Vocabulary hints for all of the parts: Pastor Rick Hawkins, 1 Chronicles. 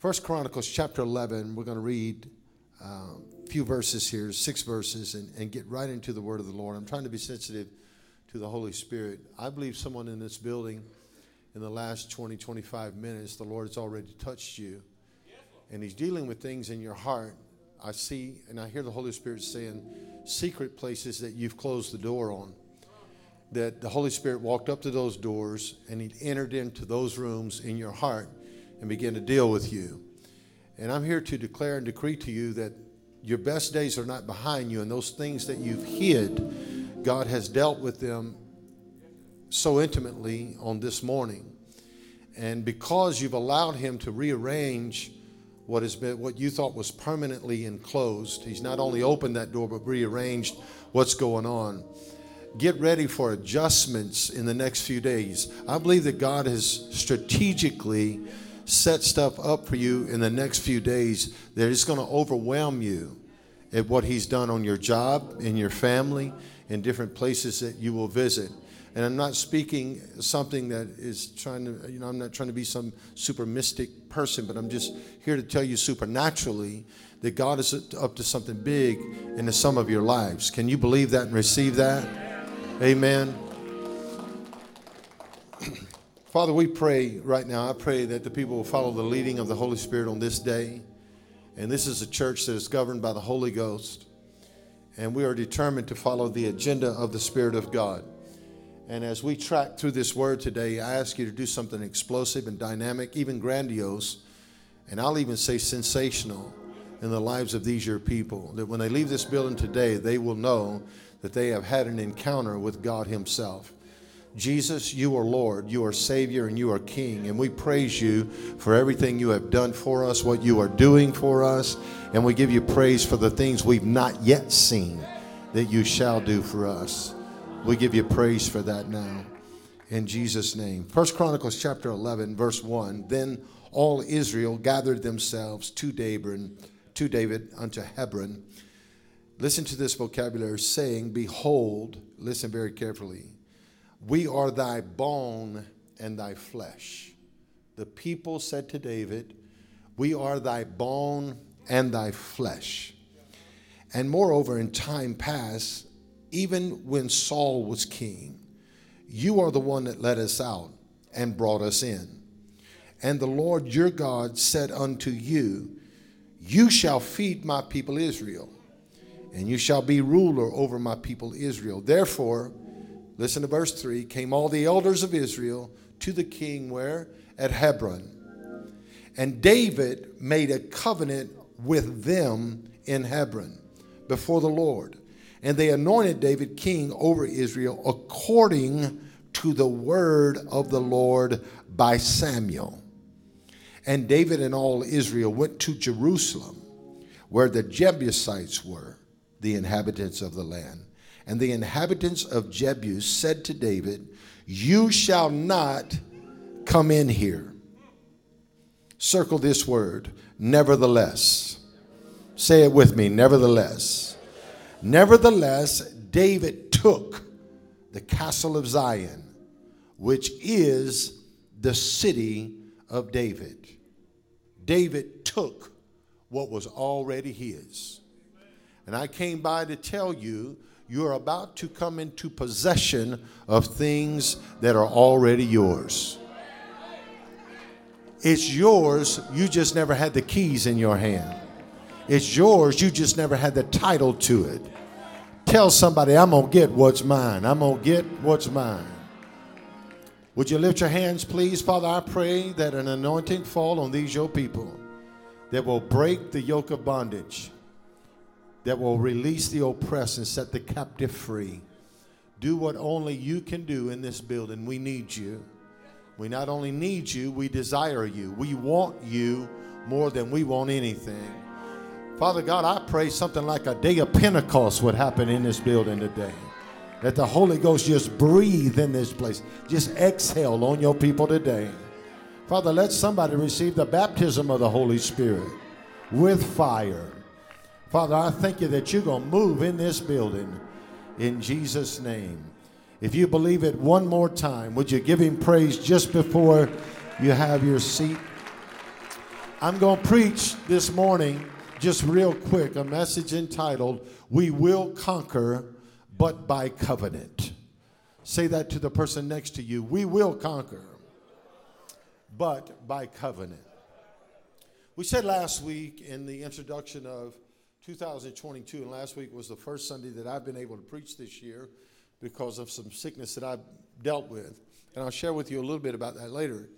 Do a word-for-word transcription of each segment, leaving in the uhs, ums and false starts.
First Chronicles chapter eleven, we're going to read a uh, few verses here, six verses, and, and get right into the word of the Lord. I'm trying to be sensitive to the Holy Spirit. I believe someone in this building in the last twenty, twenty-five minutes, the Lord has already touched you. And he's dealing with things in your heart. I see and I hear the Holy Spirit saying secret places that you've closed the door on. That the Holy Spirit walked up to those doors and he entered into those rooms in your heart and began to deal with you. And I'm here to declare and decree to you that your best days are not behind you, and those things that you've hid, God has dealt with them so intimately on this morning. And because you've allowed him to rearrange what has been, what you thought was permanently enclosed, he's not only opened that door but rearranged what's going on. Get ready for adjustments in the next few days. I believe that God has strategically set stuff up for you in the next few days that is going to overwhelm you at what he's done on your job, in your family, in different places that you will visit. And I'm not speaking something that is trying to, you know, I'm not trying to be some super mystic person, but I'm just here to tell you supernaturally that God is up to something big in the sum of your lives. Can you believe that and receive that? Amen. Father, we pray right now. I pray that the people will follow the leading of the Holy Spirit on this day. And this is a church that is governed by the Holy Ghost. And we are determined to follow the agenda of the Spirit of God. And as we track through this word today, I ask you to do something explosive and dynamic, even grandiose, and I'll even say sensational in the lives of these your people. That when they leave this building today, they will know that they have had an encounter with God himself. Jesus, you are Lord, you are Savior, and you are King. And we praise you for everything you have done for us, what you are doing for us. And we give you praise for the things we've not yet seen that you shall do for us. We give you praise for that now, in Jesus' name. First Chronicles chapter eleven, verse one. Then all Israel gathered themselves to David, to David unto Hebron. Listen to this vocabulary, saying, behold, listen very carefully, we are thy bone and thy flesh. The people said to David, we are thy bone and thy flesh. And moreover, in time past, even when Saul was king, you are the one that led us out and brought us in. And the Lord your God said unto you, you shall feed my people Israel, and you shall be ruler over my people Israel. Therefore, listen to verse three, came all the elders of Israel to the king, where? At Hebron. And David made a covenant with them in Hebron before the Lord. And they anointed David king over Israel according to the word of the Lord by Samuel. And David and all Israel went to Jerusalem, where the Jebusites were, the inhabitants of the land. And the inhabitants of Jebus said to David, you shall not come in here. Circle this word, nevertheless. Say it with me, nevertheless. Nevertheless, David took the castle of Zion, which is the city of David. David took what was already his. And I came by to tell you, you're about to come into possession of things that are already yours. It's yours, you just never had the keys in your hand. It's yours, you just never had the title to it. Tell somebody, I'm going to get what's mine. I'm going to get what's mine. Would you lift your hands, please? Father, I pray that an anointing fall on these your people that will break the yoke of bondage, that will release the oppressed and set the captive free. Do what only you can do in this building. We need you. We not only need you, we desire you. We want you more than we want anything. Father God, I pray something like a day of Pentecost would happen in this building today. That the Holy Ghost just breathe in this place. Just exhale on your people today. Father, let somebody receive the baptism of the Holy Spirit with fire. Father, I thank you that you're going to move in this building in Jesus' name. If you believe it, one more time, would you give him praise just before you have your seat? I'm going to preach this morning, just real quick, a message entitled, "We Will Conquer, But by Covenant." Say that to the person next to you. We will conquer, but by covenant. We said last week in the introduction of two thousand twenty-two, and last week was the first Sunday that I've been able to preach this year because of some sickness that I've dealt with. And I'll share with you a little bit about that later.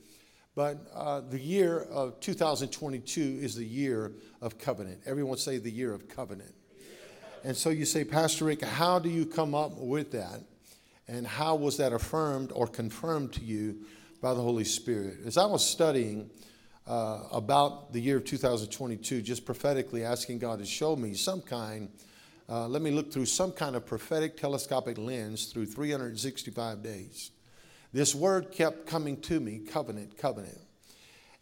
But uh, the year of two thousand twenty-two is the year of covenant. Everyone say the year of covenant. And so you say, Pastor Rick, how do you come up with that? And how was that affirmed or confirmed to you by the Holy Spirit? As I was studying uh, about the year of two thousand twenty-two, just prophetically asking God to show me some kind, uh, let me look through some kind of prophetic telescopic lens through three hundred sixty-five days. This word kept coming to me, covenant, covenant.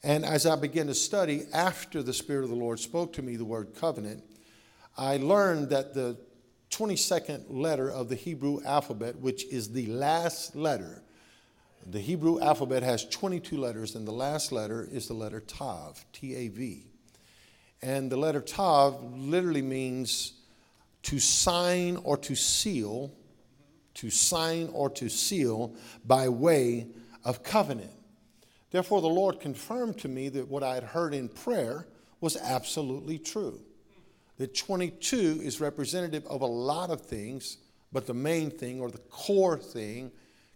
And as I began to study, after the Spirit of the Lord spoke to me the word covenant, I learned that the twenty-second letter of the Hebrew alphabet, which is the last letter, the Hebrew alphabet has twenty-two letters, and the last letter is the letter Tav, T A V. And the letter Tav literally means to sign or to seal, to sign or to seal by way of covenant. Therefore, the Lord confirmed to me that what I had heard in prayer was absolutely true. That twenty-two is representative of a lot of things, but the main thing or the core thing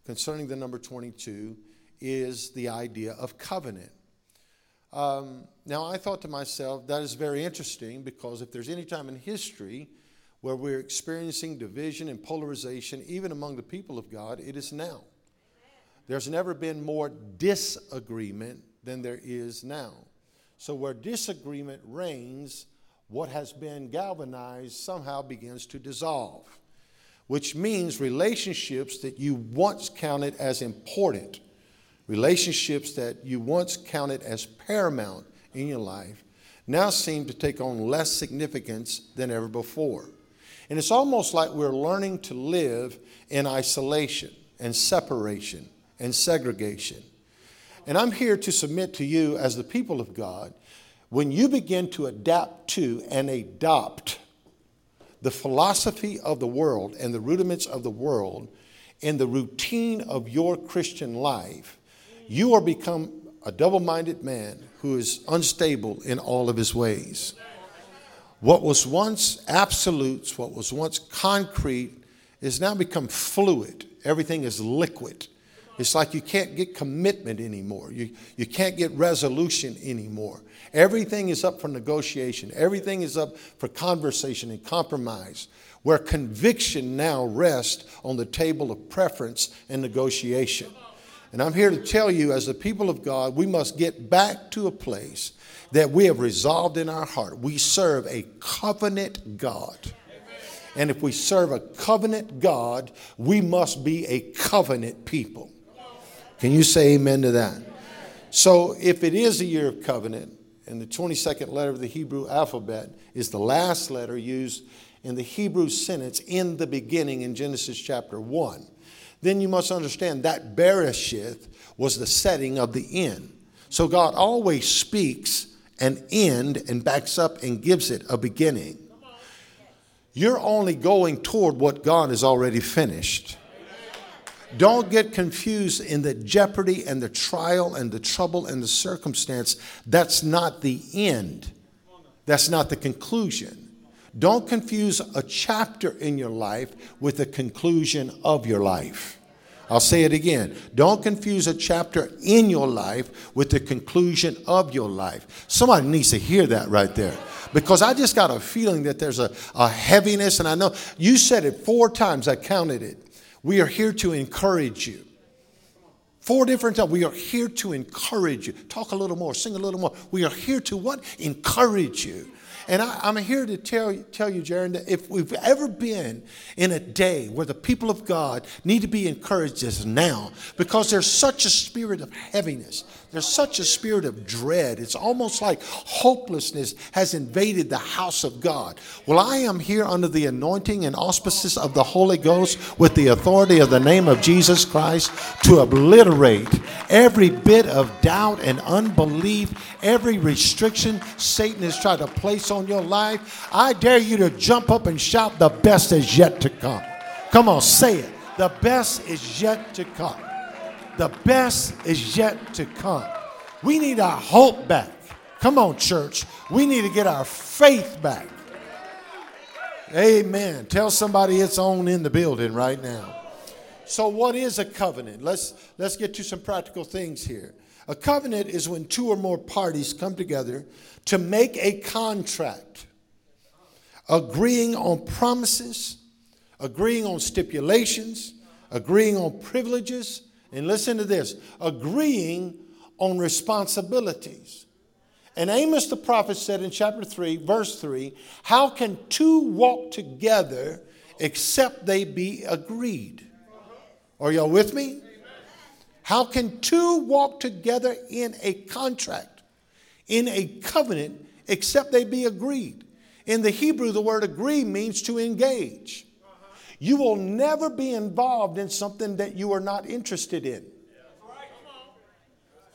concerning the number twenty-two is the idea of covenant. Um, now, I thought to myself, that is very interesting, because if there's any time in history where we're experiencing division and polarization, even among the people of God, it is now. There's never been more disagreement than there is now. So where disagreement reigns, what has been galvanized somehow begins to dissolve, which means relationships that you once counted as important, relationships that you once counted as paramount in your life, now seem to take on less significance than ever before. And it's almost like we're learning to live in isolation and separation and segregation. And I'm here to submit to you as the people of God, when you begin to adapt to and adopt the philosophy of the world and the rudiments of the world in the routine of your Christian life, you are become a double-minded man who is unstable in all of his ways. What was once absolutes, what was once concrete, is now become fluid. Everything is liquid. It's like you can't get commitment anymore. You, you can't get resolution anymore. Everything is up for negotiation. Everything is up for conversation and compromise, where conviction now rests on the table of preference and negotiation. And I'm here to tell you, as the people of God, we must get back to a place that we have resolved in our heart. We serve a covenant God. And if we serve a covenant God, we must be a covenant people. Can you say amen to that? So if it is a year of covenant, and the twenty-second letter of the Hebrew alphabet is the last letter used in the Hebrew sentence in the beginning in Genesis chapter one, then you must understand that Bereshith was the setting of the end. So God always speaks an end and backs up and gives it a beginning. You're only going toward what God has already finished. Don't get confused in the jeopardy and the trial and the trouble and the circumstance. That's not the end. That's not the conclusion. Don't confuse a chapter in your life with the conclusion of your life. I'll say it again. Don't confuse a chapter in your life with the conclusion of your life. Somebody needs to hear that right there, because I just got a feeling that there's a, a heaviness. And I know you said it four times. I counted it. We are here to encourage you. Four different times. We are here to encourage you. Talk a little more. Sing a little more. We are here to what? Encourage you. And I, I'm here to tell you, tell you, Jaron, that if we've ever been in a day where the people of God need to be encouraged, is now, because there's such a spirit of heaviness. There's such a spirit of dread. It's almost like hopelessness has invaded the house of God. Well, I am here under the anointing and auspices of the Holy Ghost with the authority of the name of Jesus Christ to obliterate every bit of doubt and unbelief, every restriction Satan has tried to place on your life. I dare you to jump up and shout, the best is yet to come. Come on, say it. The best is yet to come. The best is yet to come. We need our hope back. Come on, church. We need to get our faith back. Amen. Tell somebody it's on in the building right now. So what is a covenant? Let's, let's get to some practical things here. A covenant is when two or more parties come together to make a contract, agreeing on promises, agreeing on stipulations, agreeing on privileges, and listen to this, agreeing on responsibilities. And Amos the prophet said in chapter three, verse three, how can two walk together except they be agreed? Are y'all with me? How can two walk together in a contract, in a covenant, except they be agreed? In the Hebrew, the word agree means to engage. You will never be involved in something that you are not interested in.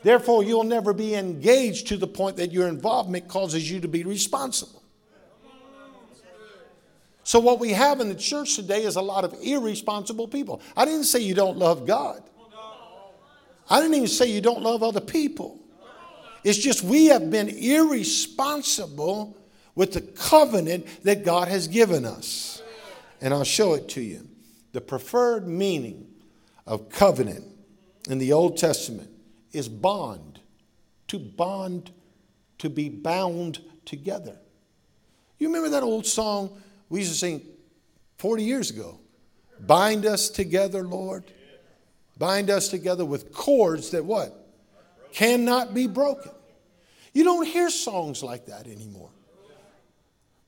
Therefore, you'll never be engaged to the point that your involvement causes you to be responsible. So what we have in the church today is a lot of irresponsible people. I didn't say you don't love God. I didn't even say you don't love other people. It's just we have been irresponsible with the covenant that God has given us. And I'll show it to you. The preferred meaning of covenant in the Old Testament is bond. To bond, to be bound together. You remember that old song we used to sing forty years ago? Bind us together, Lord. Bind us together with cords that what? Cannot be broken. You don't hear songs like that anymore.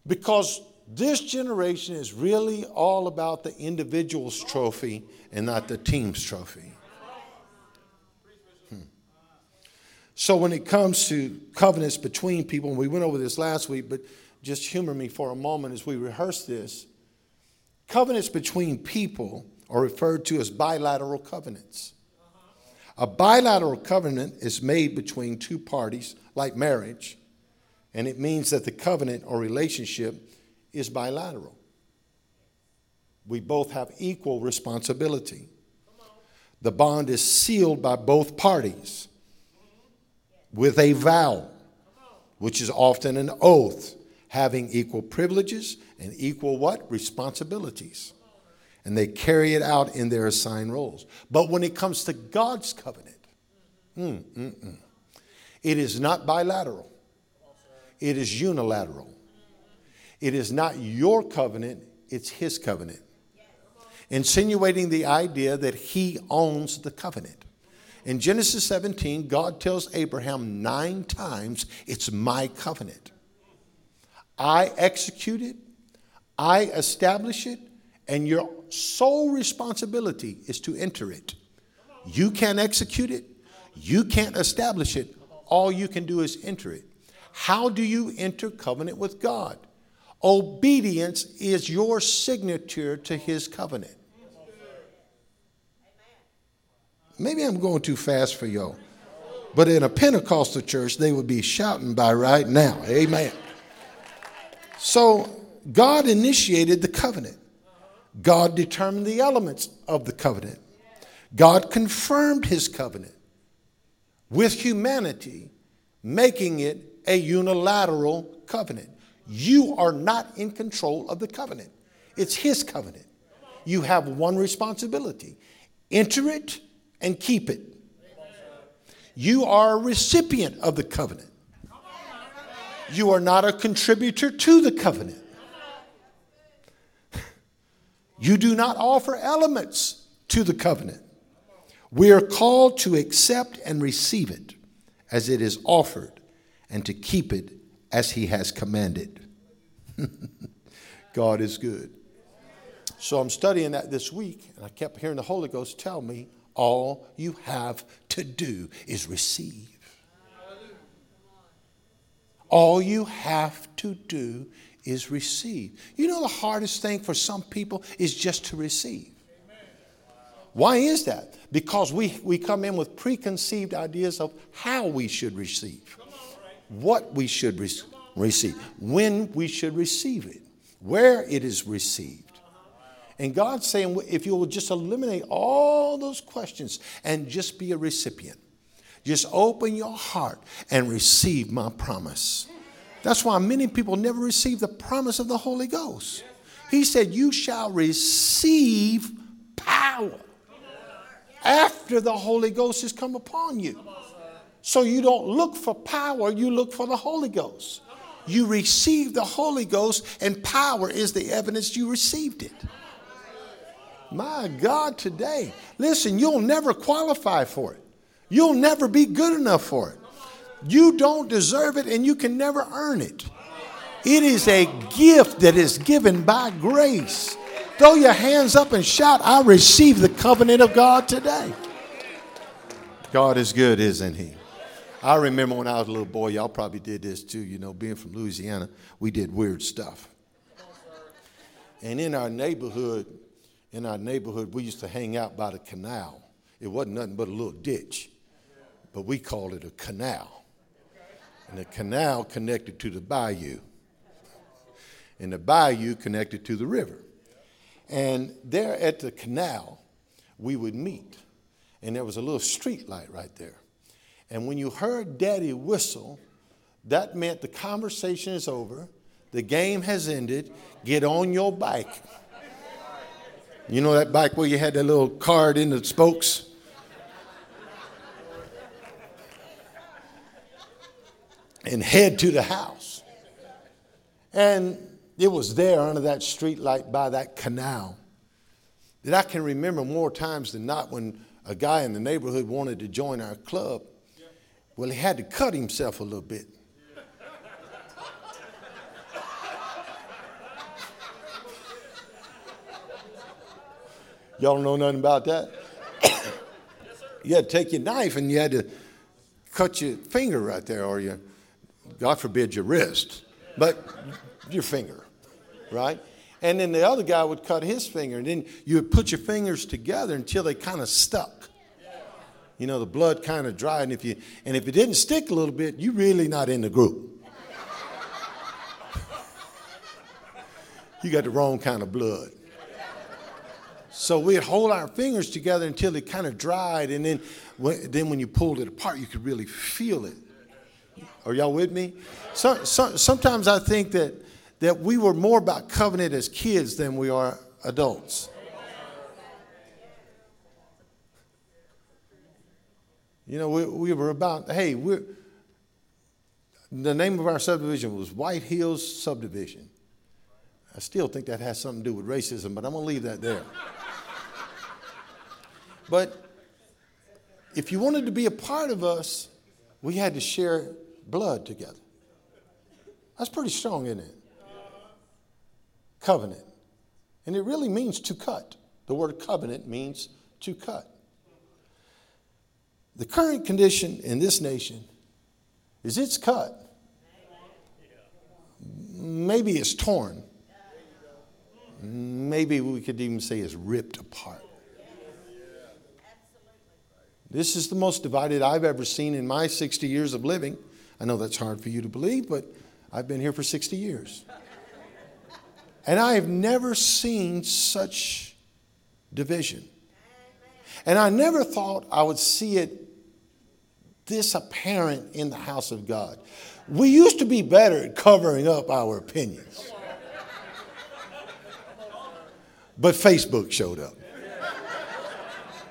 Because this generation is really all about the individual's trophy and not the team's trophy. Hmm. So when it comes to covenants between people, and we went over this last week, but just humor me for a moment as we rehearse this. Covenants between people are referred to as bilateral covenants. A bilateral covenant is made between two parties, like marriage, and it means that the covenant or relationship is bilateral. We both have equal responsibility. The bond is sealed by both parties with a vow, which is often an oath, having equal privileges and equal what? Responsibilities. And they carry it out in their assigned roles. But when it comes to God's covenant, mm, mm, mm, it is not bilateral. It is unilateral. It is not your covenant, it's his covenant. Insinuating the idea that he owns the covenant. In Genesis seventeen, God tells Abraham nine times, it's my covenant. I execute it, I establish it, and your sole responsibility is to enter it. You can't execute it, you can't establish it, all you can do is enter it. How do you enter covenant with God? Obedience is your signature to his covenant. Maybe I'm going too fast for y'all. But in a Pentecostal church, they would be shouting by right now. Amen. So God initiated the covenant. God determined the elements of the covenant. God confirmed his covenant with humanity, making it a unilateral covenant. You are not in control of the covenant. It's his covenant. You have one responsibility. Enter it and keep it. You are a recipient of the covenant. You are not a contributor to the covenant. You do not offer elements to the covenant. We are called to accept and receive it as it is offered and to keep it as he has commanded. God is good. So I'm studying that this week, and I kept hearing the Holy Ghost tell me, all you have to do is receive. All you have to do is receive. You know, the hardest thing for some people is just to receive. Why is that? Because we, we come in with preconceived ideas of how we should receive, what we should re- receive, when we should receive it, where it is received. And God's saying, if you will just eliminate all those questions and just be a recipient, just open your heart and receive my promise. That's why many people never receive the promise of the Holy Ghost. He said, you shall receive power after the Holy Ghost has come upon you. So you don't look for power, you look for the Holy Ghost. You receive the Holy Ghost, and power is the evidence you received it. My God, today, listen, you'll never qualify for it. You'll never be good enough for it. You don't deserve it, and you can never earn it. It is a gift that is given by grace. Throw your hands up and shout, I receive the covenant of God today. God is good, isn't he? I remember when I was a little boy, y'all probably did this too. You know, being from Louisiana, we did weird stuff. And in our neighborhood, in our neighborhood, we used to hang out by the canal. It wasn't nothing but a little ditch, but we called it a canal. And the canal connected to the bayou. And the bayou connected to the river. And there at the canal, we would meet. And there was a little street light right there. And when you heard Daddy whistle, that meant the conversation is over. The game has ended. Get on your bike. You know that bike where you had that little card in the spokes? And head to the house. And it was there under that street light by that canal that I can remember more times than not when a guy in the neighborhood wanted to join our club. Well, he had to cut himself a little bit. Y'all don't know nothing about that? You had to take your knife and you had to cut your finger right there, or your, God forbid, your wrist, but your finger, right? And then the other guy would cut his finger, and then you would put your fingers together until they kind of stuck. You know, the blood kind of dried, and if you and if it didn't stick a little bit, you're really not in the group. You got the wrong kind of blood. So we'd hold our fingers together until it kind of dried, and then when, then when you pulled it apart, you could really feel it. Are y'all with me? So, so, sometimes I think that, that we were more about covenant as kids than we are adults. You know, we, we were about, hey, we're, the name of our subdivision was White Hills Subdivision. I still think that has something to do with racism, but I'm going to leave that there. But if you wanted to be a part of us, we had to share blood together. That's pretty strong, isn't it? Covenant. And it really means to cut. The word covenant means to cut. The current condition in this nation is it's cut. Maybe it's torn. Maybe we could even say it's ripped apart. This is the most divided I've ever seen in my sixty years of living. I know that's hard for you to believe, but I've been here for sixty years. And I have never seen such division. And I never thought I would see it this apparent in the house of God. We used to be better at covering up our opinions. But Facebook showed up.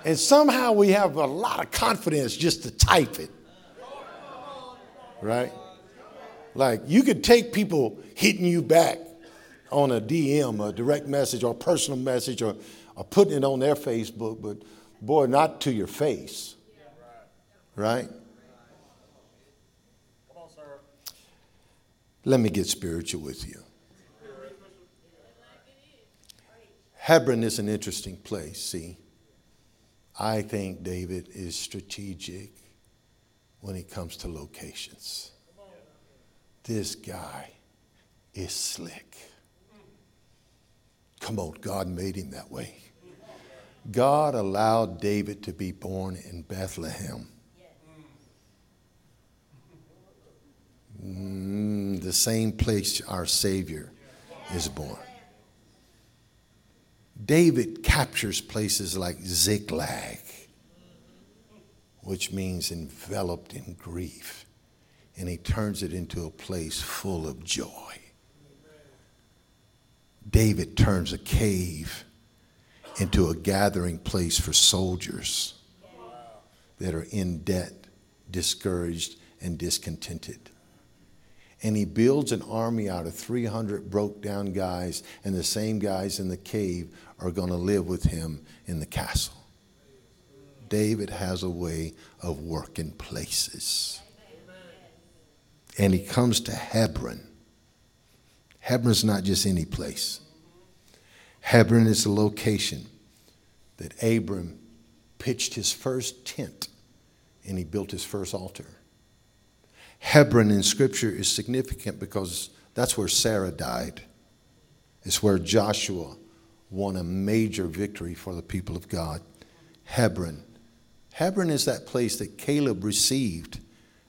And somehow we have a lot of confidence just to type it. Right? Like, you could take people hitting you back on a D M, a direct message, or a personal message, or, or putting it on their Facebook, but boy, not to your face. Right? Come on, sir. Let me get spiritual with you. Hebron is an interesting place, see. I think David is strategic when it comes to locations. this guy is slick. Come on, God made him that way. God allowed David to be born in Bethlehem. Mm, the same place our Savior is born. David captures places like Ziklag, which means enveloped in grief, and he turns it into a place full of joy. David turns a cave into a gathering place for soldiers that are in debt, discouraged, and discontented. And he builds an army out of three hundred broke down guys, and the same guys in the cave are going to live with him in the castle. David has a way of working places. And he comes to Hebron. Hebron's not just any place. Hebron is the location that Abram pitched his first tent and he built his first altar. Hebron in Scripture is significant because that's where Sarah died. It's where Joshua won a major victory for the people of God. Hebron. Hebron is that place that Caleb received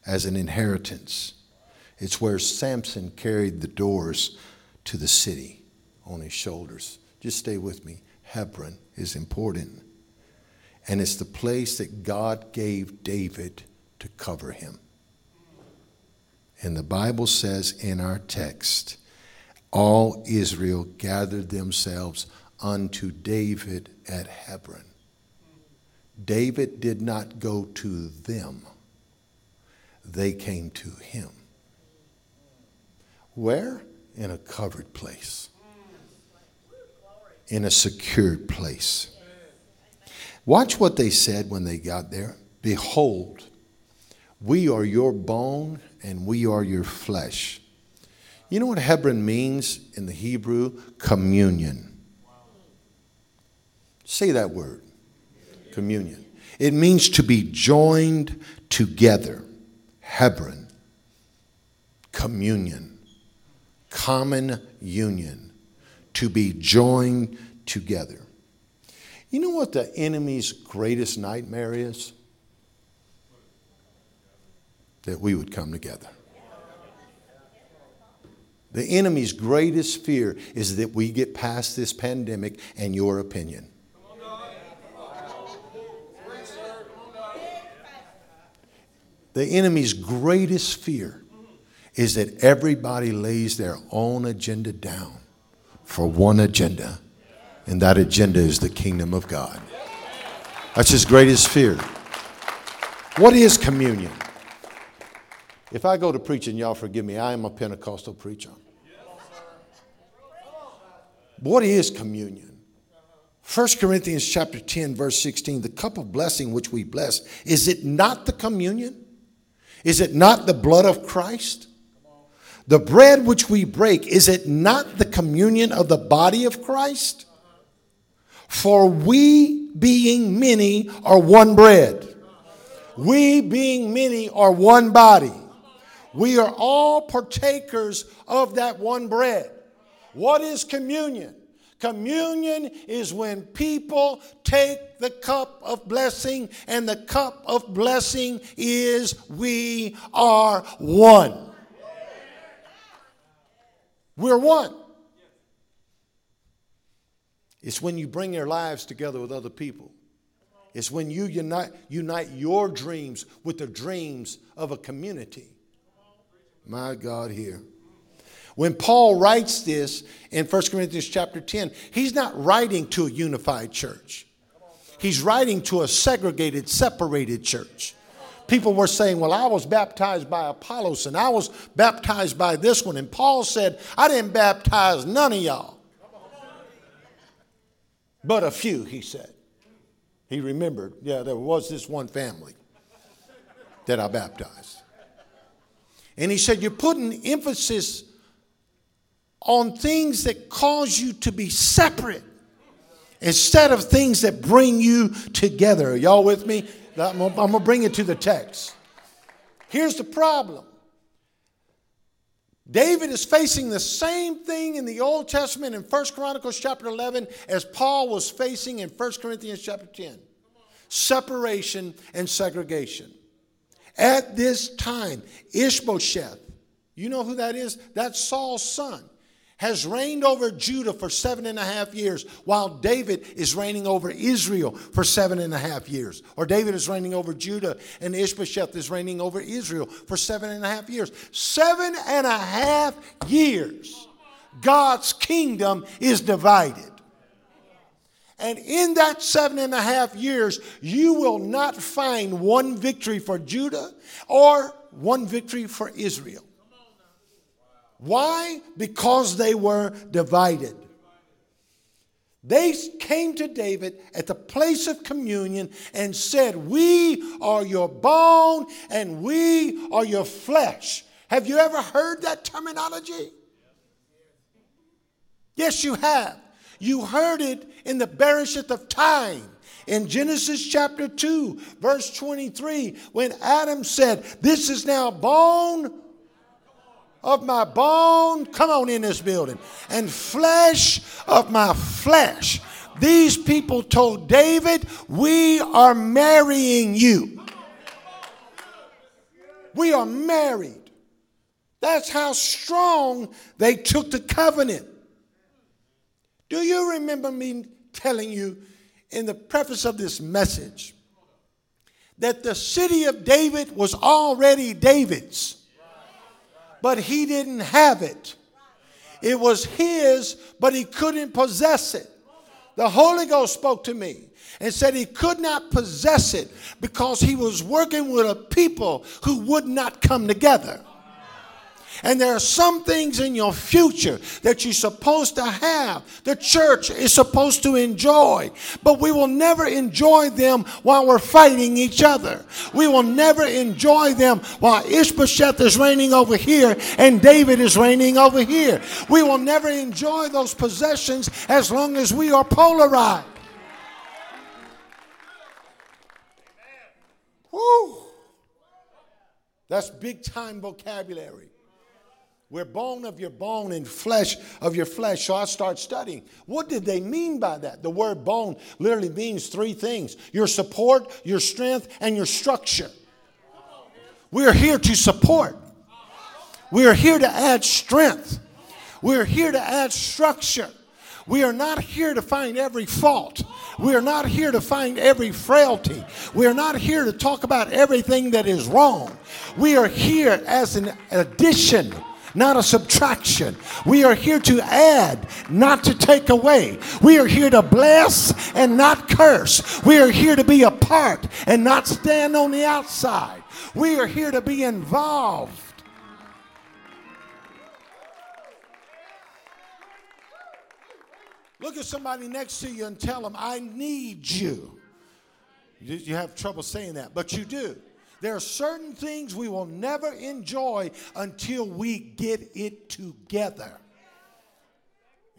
as an inheritance. It's where Samson carried the doors to the city on his shoulders. Just stay with me. Hebron is important. And it's the place that God gave David to cover him. And the Bible says in our text, all Israel gathered themselves unto David at Hebron. David did not go to them. They came to him. Where? In a covered place. In a secured place. Watch what they said when they got there. Behold, we are your bone and we are your flesh. You know what Hebron means in the Hebrew? Communion. Say that word. Communion. It means to be joined together. Hebron. Communion. Common union. To be joined together. You know what the enemy's greatest nightmare is? That we would come together. The enemy's greatest fear is that we get past this pandemic and your opinion. The enemy's greatest fear is that everybody lays their own agenda down for one agenda, and that agenda is the kingdom of God. That's his greatest fear. What is communion? If I go to preaching, y'all forgive me, I am a Pentecostal preacher. What is communion? First Corinthians chapter ten, verse sixteen, the cup of blessing which we bless, is it not the communion? Is it not the blood of Christ? The bread which we break, is it not the communion of the body of Christ? For we being many are one bread. We being many are one body. We are all partakers of that one bread. What is communion? Communion is when people take the cup of blessing, and the cup of blessing is we are one. We're one. It's when you bring your lives together with other people. It's when you unite, unite your dreams with the dreams of a community. My God, here. When Paul writes this in First Corinthians chapter ten, he's not writing to a unified church. He's writing to a segregated, separated church. People were saying, well, I was baptized by Apollos and I was baptized by this one. And Paul said, I didn't baptize none of y'all. But a few, he said. He remembered, yeah, there was this one family that I baptized. And he said, you're putting emphasis on things that cause you to be separate instead of things that bring you together. Are y'all with me? I'm going to bring it to the text. Here's the problem. David is facing the same thing in the Old Testament in First Chronicles chapter eleven as Paul was facing in First Corinthians chapter ten. Separation and segregation. At this time, Ishbosheth, you know who that is? That's Saul's son, has reigned over Judah for seven and a half years, while David is reigning over Israel for seven and a half years. Or David is reigning over Judah, and Ishbosheth is reigning over Israel for seven and a half years. Seven and a half years, God's kingdom is divided. And in that seven and a half years, you will not find one victory for Judah or one victory for Israel. Why? Because they were divided. They came to David at the place of communion and said, "We are your bone and we are your flesh." Have you ever heard that terminology? Yes, you have. You heard it in the Bereshith of time. In Genesis chapter two, verse twenty-three, when Adam said, "This is now bone of my bone," come on in this building, "and flesh of my flesh." These people told David, "We are marrying you. We are married." That's how strong they took the covenant. Do you remember me telling you in the preface of this message that the city of David was already David's? But he didn't have it. It was his, but he couldn't possess it. The Holy Ghost spoke to me and said he could not possess it because he was working with a people who would not come together. And there are some things in your future that you're supposed to have. The church is supposed to enjoy. But we will never enjoy them while we're fighting each other. We will never enjoy them while Ishbosheth is reigning over here and David is reigning over here. We will never enjoy those possessions as long as we are polarized. Woo! That's big time vocabulary. We're bone of your bone and flesh of your flesh. So I start studying. What did they mean by that? The word bone literally means three things: your support, your strength, and your structure. We're here to support. We're here to add strength. We're here to add structure. We are not here to find every fault. We are not here to find every frailty. We are not here to talk about everything that is wrong. We are here as an addition, not a subtraction. We are here to add, not to take away. We are here to bless and not curse. We are here to be a part and not stand on the outside. We are here to be involved. Look at somebody next to you and tell them, "I need you." You have trouble saying that, but you do. There are certain things we will never enjoy until we get it together.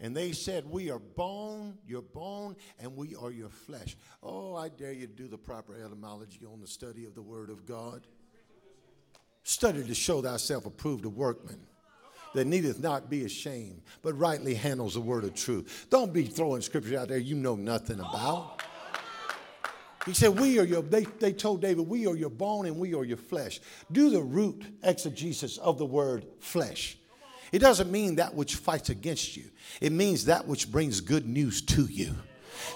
And they said, "We are bone, your bone, and we are your flesh." Oh, I dare you to do the proper etymology on the study of the Word of God. Study to show thyself approved, a workman that needeth not be ashamed, but rightly handles the word of truth. Don't be throwing scripture out there you know nothing about. He said, "We are your," they, they told David, "We are your bone and we are your flesh." Do the root exegesis of the word flesh. It doesn't mean that which fights against you. It means that which brings good news to you.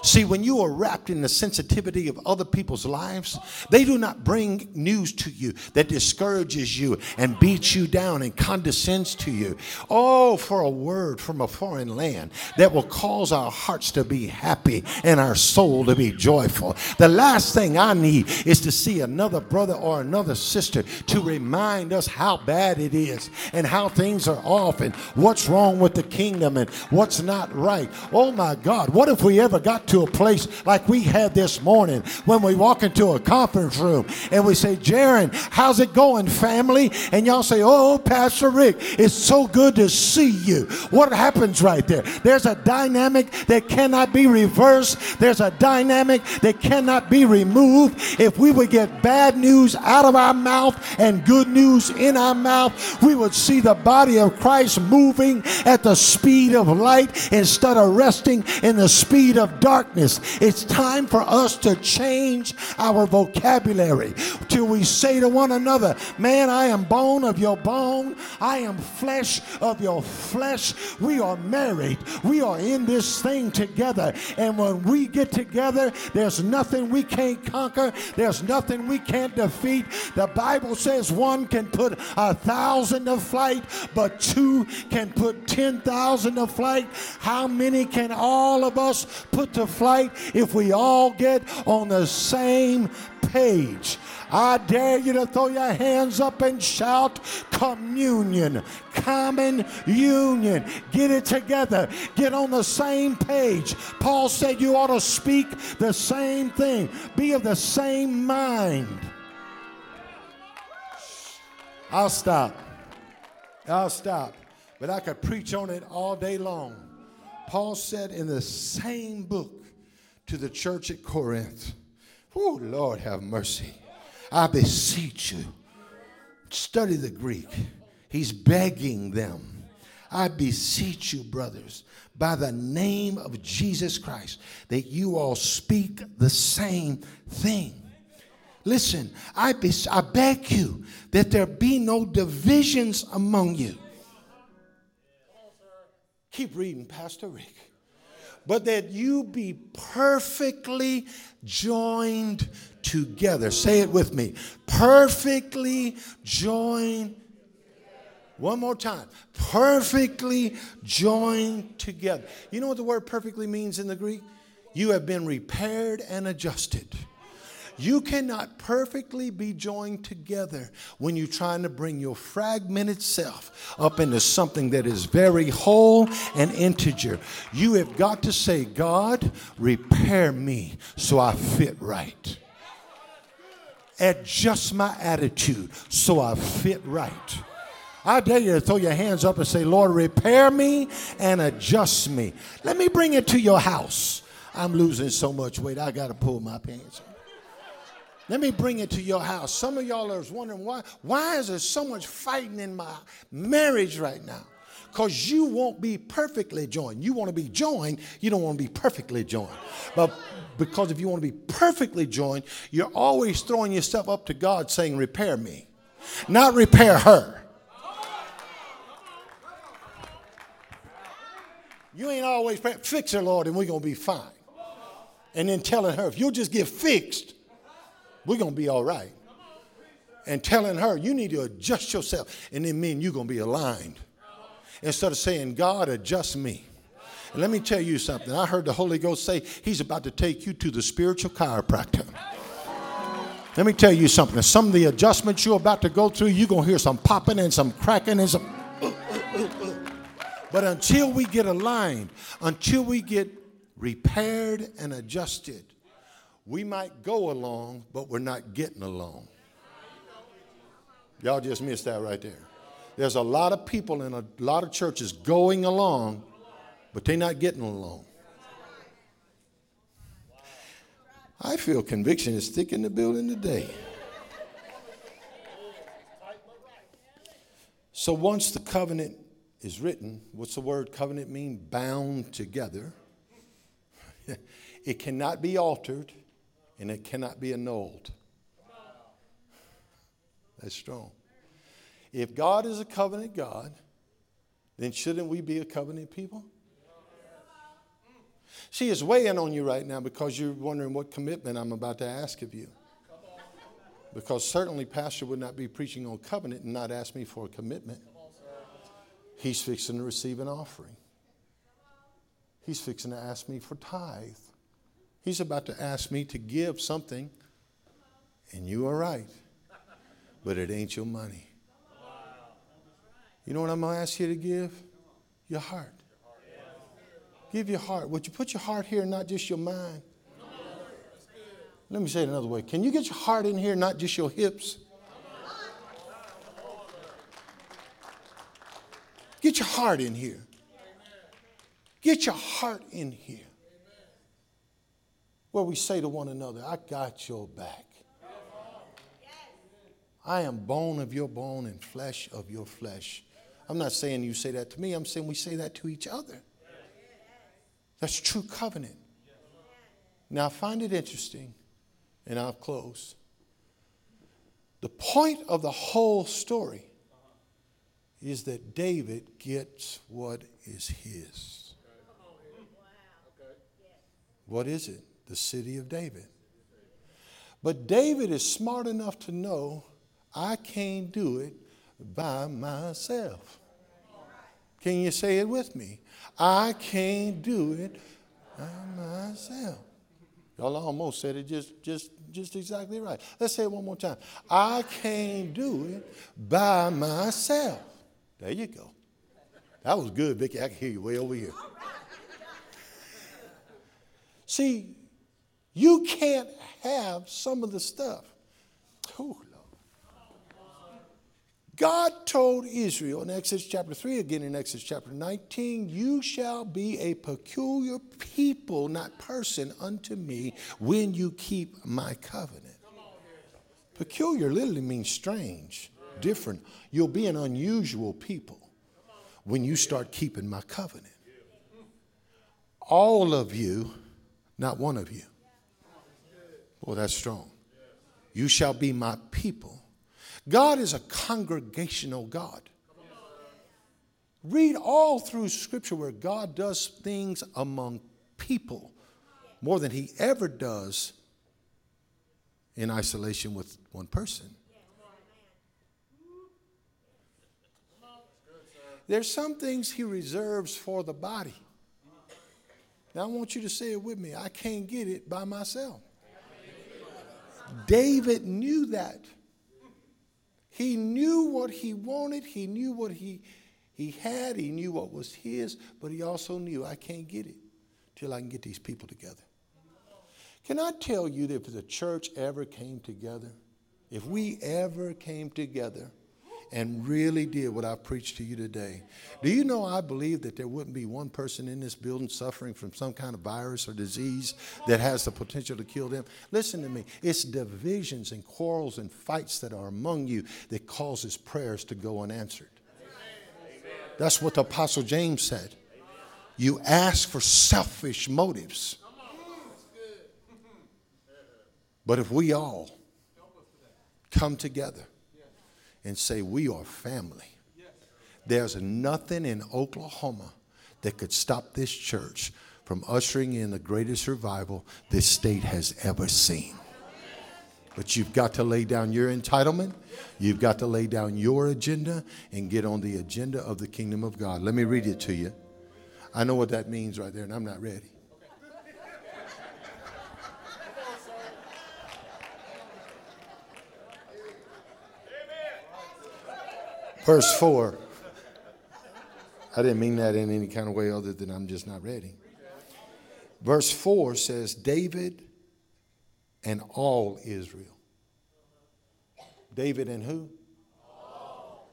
See, when you are wrapped in the sensitivity of other people's lives, they do not bring news to you that discourages you and beats you down and condescends to you. Oh, for a word from a foreign land that will cause our hearts to be happy and our soul to be joyful. The last thing I need is to see another brother or another sister to remind us how bad it is and how things are off and what's wrong with the kingdom and what's not right. Oh my God, what if we ever got got to a place like we had this morning when we walk into a conference room and we say, Jaron, how's it going, family? And y'all say, oh, Pastor Rick, it's so good to see you. What happens right there? There's a dynamic that cannot be reversed. There's a dynamic that cannot be removed. If we would get bad news out of our mouth and good news in our mouth, we would see the body of Christ moving at the speed of light instead of resting in the speed of darkness. It's time for us to change our vocabulary till we say to one another, man, I am bone of your bone. I am flesh of your flesh. We are married. We are in this thing together. And when we get together, there's nothing we can't conquer. There's nothing we can't defeat. The Bible says one can put a thousand to flight, but two can put ten thousand to flight. How many can all of us put to flight if we all get on the same page? I dare you to throw your hands up and shout communion, common union. Get it together. Get on the same page. Paul said you ought to speak the same thing. Be of the same mind. I'll stop. I'll stop. But I could preach on it all day long. Paul said in the same book to the church at Corinth, oh, Lord, have mercy. I beseech you. Study the Greek. He's begging them. I beseech you, brothers, by the name of Jesus Christ, that you all speak the same thing. Listen, I, be, I beg you that there be no divisions among you. Keep reading, Pastor Rick. But that you be perfectly joined together. Say it with me. Perfectly joined. One more time. Perfectly joined together. You know what the word perfectly means in the Greek? You have been repaired and adjusted. You cannot perfectly be joined together when you're trying to bring your fragmented self up into something that is very whole and integer. You have got to say, God, repair me so I fit right. Adjust my attitude so I fit right. I dare you to throw your hands up and say, Lord, repair me and adjust me. Let me bring it to your house. I'm losing so much weight, I got to pull my pants up. Let me bring it to your house. Some of y'all are wondering, why, why is there so much fighting in my marriage right now? Because you won't be perfectly joined. You want to be joined. You don't want to be perfectly joined. But because if you want to be perfectly joined, you're always throwing yourself up to God saying, repair me, not repair her. You ain't always praying, fix her, Lord, and we're going to be fine. And then telling her, if you'll just get fixed, we're going to be all right. And telling her, you need to adjust yourself. And then me and you going to be aligned. Instead of saying, God, adjust me. And let me tell you something. I heard the Holy Ghost say he's about to take you to the spiritual chiropractor. Let me tell you something. Some of the adjustments you're about to go through, you're going to hear some popping and some cracking and some. Uh, uh, uh, uh. But until we get aligned, until we get repaired and adjusted, we might go along, but we're not getting along. Y'all just missed that right there. There's a lot of people in a lot of churches going along, but they're not getting along. I feel conviction is thick in the building today. So once the covenant is written, what's the word covenant mean? Bound together. It cannot be altered. And it cannot be annulled. That's strong. If God is a covenant God, then shouldn't we be a covenant people? She is weighing on you right now because you're wondering what commitment I'm about to ask of you. Because certainly Pastor would not be preaching on covenant and not ask me for a commitment. He's fixing to receive an offering. He's fixing to ask me for tithe. He's about to ask me to give something, and you are right, but it ain't your money. You know what I'm going to ask you to give? Your heart. Give your heart. Would you put your heart here, not just your mind? Let me say it another way. Can you get your heart in here, not just your hips? Get your heart in here. Get your heart in here. Where we say to one another, I got your back. I am bone of your bone and flesh of your flesh. I'm not saying you say that to me. I'm saying we say that to each other. That's true covenant. Now, I find it interesting, and I'll close. The point of the whole story is that David gets what is his. What is it? The city of David. But David is smart enough to know I can't do it by myself. Can you say it with me? I can't do it by myself. Y'all almost said it just, just, just exactly right. Let's say it one more time. I can't do it by myself. There you go. That was good, Vicki. I can hear you way over here. See, you can't have some of the stuff. Oh, Lord. God told Israel in Exodus chapter three, again in Exodus chapter nineteen, you shall be a peculiar people, not person, unto me when you keep my covenant. Peculiar literally means strange, different. You'll be an unusual people when you start keeping my covenant. All of you, not one of you. Boy, that's strong. You shall be my people. God is a congregational God. Read all through Scripture where God does things among people more than he ever does in isolation with one person. There's some things he reserves for the body. Now, I want you to say it with me. I can't get it by myself. David knew that. He knew what he wanted. He knew what he, he had. He knew what was his. But he also knew, I can't get it till I can get these people together. Can I tell you that if the church ever came together, if we ever came together and really did what I preached to you today, do you know I believe that there wouldn't be one person in this building suffering from some kind of virus or disease that has the potential to kill them? Listen to me. It's divisions and quarrels and fights that are among you that causes prayers to go unanswered. That's what the Apostle James said. You ask for selfish motives. But if we all come together and say, we are family. There's nothing in Oklahoma that could stop this church from ushering in the greatest revival this state has ever seen. But you've got to lay down your entitlement. You've got to lay down your agenda and get on the agenda of the kingdom of God. Let me read it to you. I know what that means right there, and I'm not ready. Verse four, I didn't mean that in any kind of way other than I'm just not ready. Verse four says, David and all Israel. David and who? All.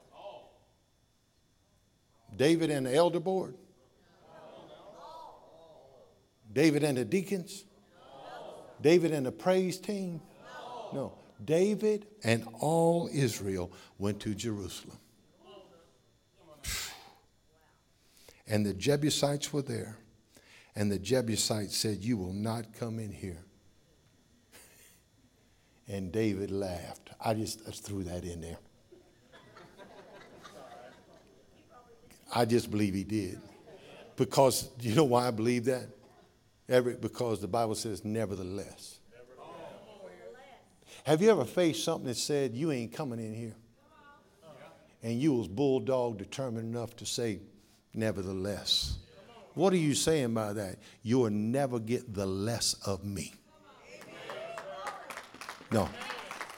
David and the elder board? All. David and the deacons? All. David and the praise team? All. No. David and all Israel went to Jerusalem. And the Jebusites were there. And the Jebusites said, you will not come in here. And David laughed. I just I threw that in there. I just believe he did. Because, you know why I believe that? Every, because the Bible says, nevertheless. Have you ever faced something that said, you ain't coming in here? And you was bulldog determined enough to say, nevertheless. What are you saying by that? You will never get the less of me. No.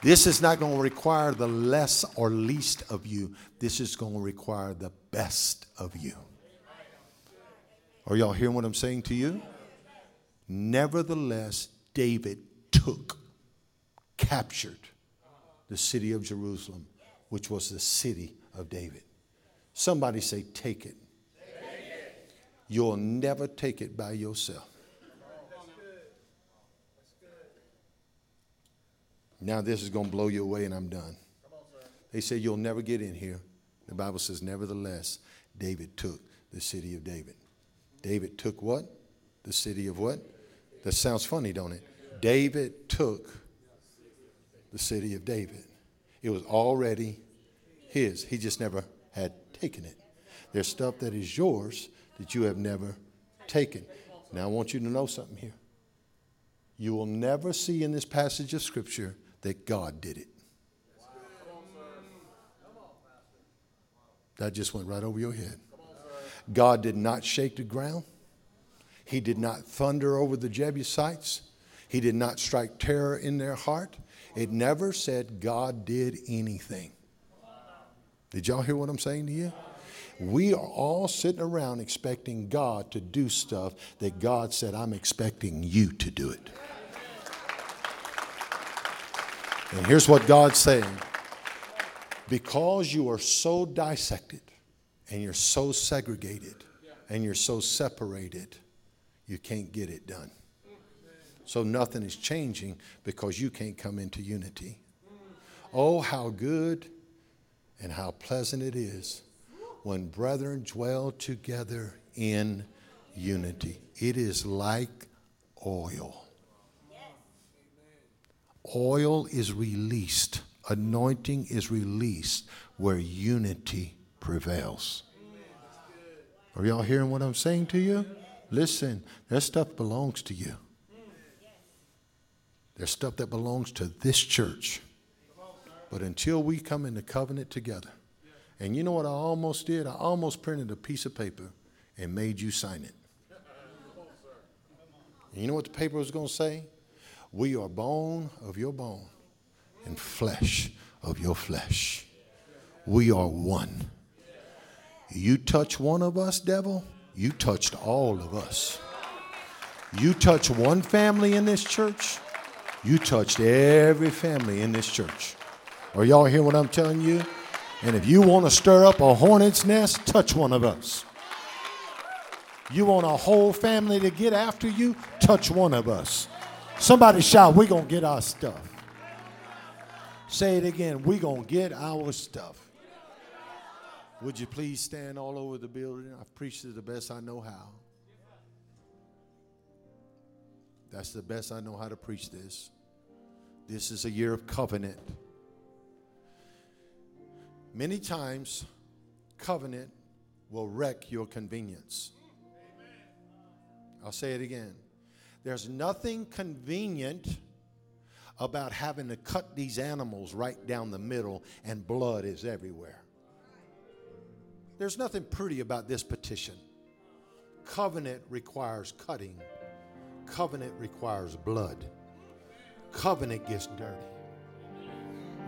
This is not going to require the less or least of you. This is going to require the best of you. Are y'all hearing what I'm saying to you? Nevertheless, David took, captured the city of Jerusalem, which was the city of David. Somebody say, take it. Take it. You'll never take it by yourself. That's good. That's good. Now this is going to blow you away, and I'm done. Come on, sir. They say you'll never get in here. The Bible says, nevertheless, David took the city of David. David took what? The city of what? That sounds funny, don't it? David took the city of David. It was already his. He just never had taken it. There's stuff that is yours that you have never taken. Now I want you to know something here. You will never see in this passage of Scripture that God did it. That just went right over your head. God did not shake the ground. He did not thunder over the Jebusites. He did not strike terror in their heart. It never said God did anything. Did y'all hear what I'm saying to you? We are all sitting around expecting God to do stuff that God said, I'm expecting you to do it. And here's what God's saying. Because you are so dissected, and you're so segregated, and you're so separated, you can't get it done. So nothing is changing because you can't come into unity. Oh, how good and how pleasant it is when brethren dwell together in unity. It is like oil. Oil is released. Anointing is released where unity prevails. Are y'all hearing what I'm saying to you? Listen, that stuff belongs to you. There's stuff that belongs to this church. But until we come into covenant together, and you know what I almost did? I almost printed a piece of paper and made you sign it. And you know what the paper was going to say? We are bone of your bone and flesh of your flesh. We are one. You touch one of us, devil, you touched all of us. You touch one family in this church, you touched every family in this church. Are y'all hearing what I'm telling you? And if you want to stir up a hornet's nest, touch one of us. You want a whole family to get after you, touch one of us. Somebody shout, we're going to get our stuff. Say it again, we're going to get our stuff. Would you please stand all over the building? I've preached it the best I know how. That's the best I know how to preach this. This is a year of covenant. Many times, covenant will wreck your convenience. I'll say it again. There's nothing convenient about having to cut these animals right down the middle and blood is everywhere. There's nothing pretty about this petition. Covenant requires cutting. Covenant requires blood. Covenant gets dirty.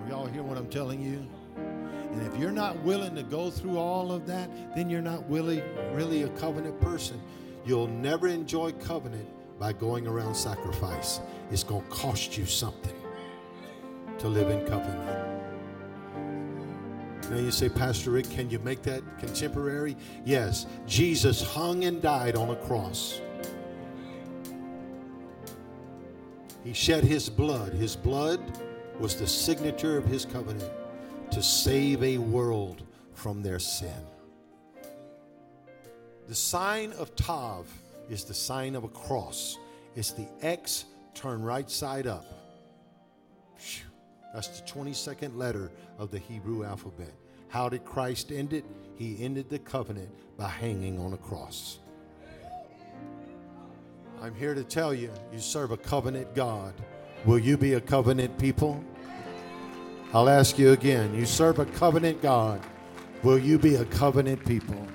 Are y'all hear what I'm telling you? And if you're not willing to go through all of that, then you're not really, really a covenant person. You'll never enjoy covenant by going around sacrifice. It's going to cost you something to live in covenant. Now you say, Pastor Rick, can you make that contemporary? Yes, Jesus hung and died on a cross. He shed his blood. His blood was the signature of his covenant to save a world from their sin. The sign of Tav is the sign of a cross. It's the X turned right side up. Phew. That's the twenty-second letter of the Hebrew alphabet. How did Christ end it? He ended the covenant by hanging on a cross. I'm here to tell you, you serve a covenant God. Will you be a covenant people? I'll ask you again. You serve a covenant God. Will you be a covenant people?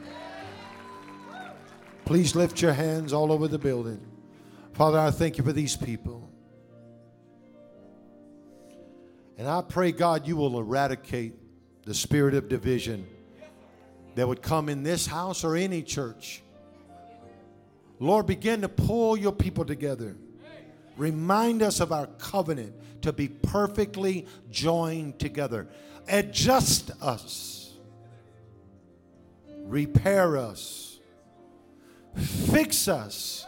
Please lift your hands all over the building. Father, I thank you for these people. And I pray, God, you will eradicate the spirit of division that would come in this house or any church. Lord, begin to pull your people together. Remind us of our covenant to be perfectly joined together. Adjust us. Repair us. Fix us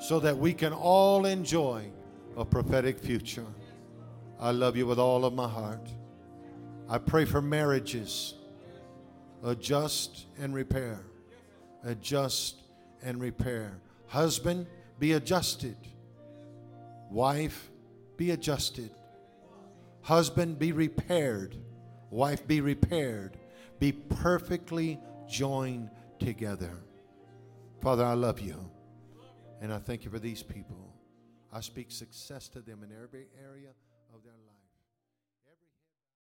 so that we can all enjoy a prophetic future. I love you with all of my heart. I pray for marriages. Adjust and repair. Adjust and repair. Husband, be adjusted. Wife, be adjusted. Husband, be repaired. Wife, be repaired. Be perfectly joined together. Father, I love you. And I thank you for these people. I speak success to them in every area of their life.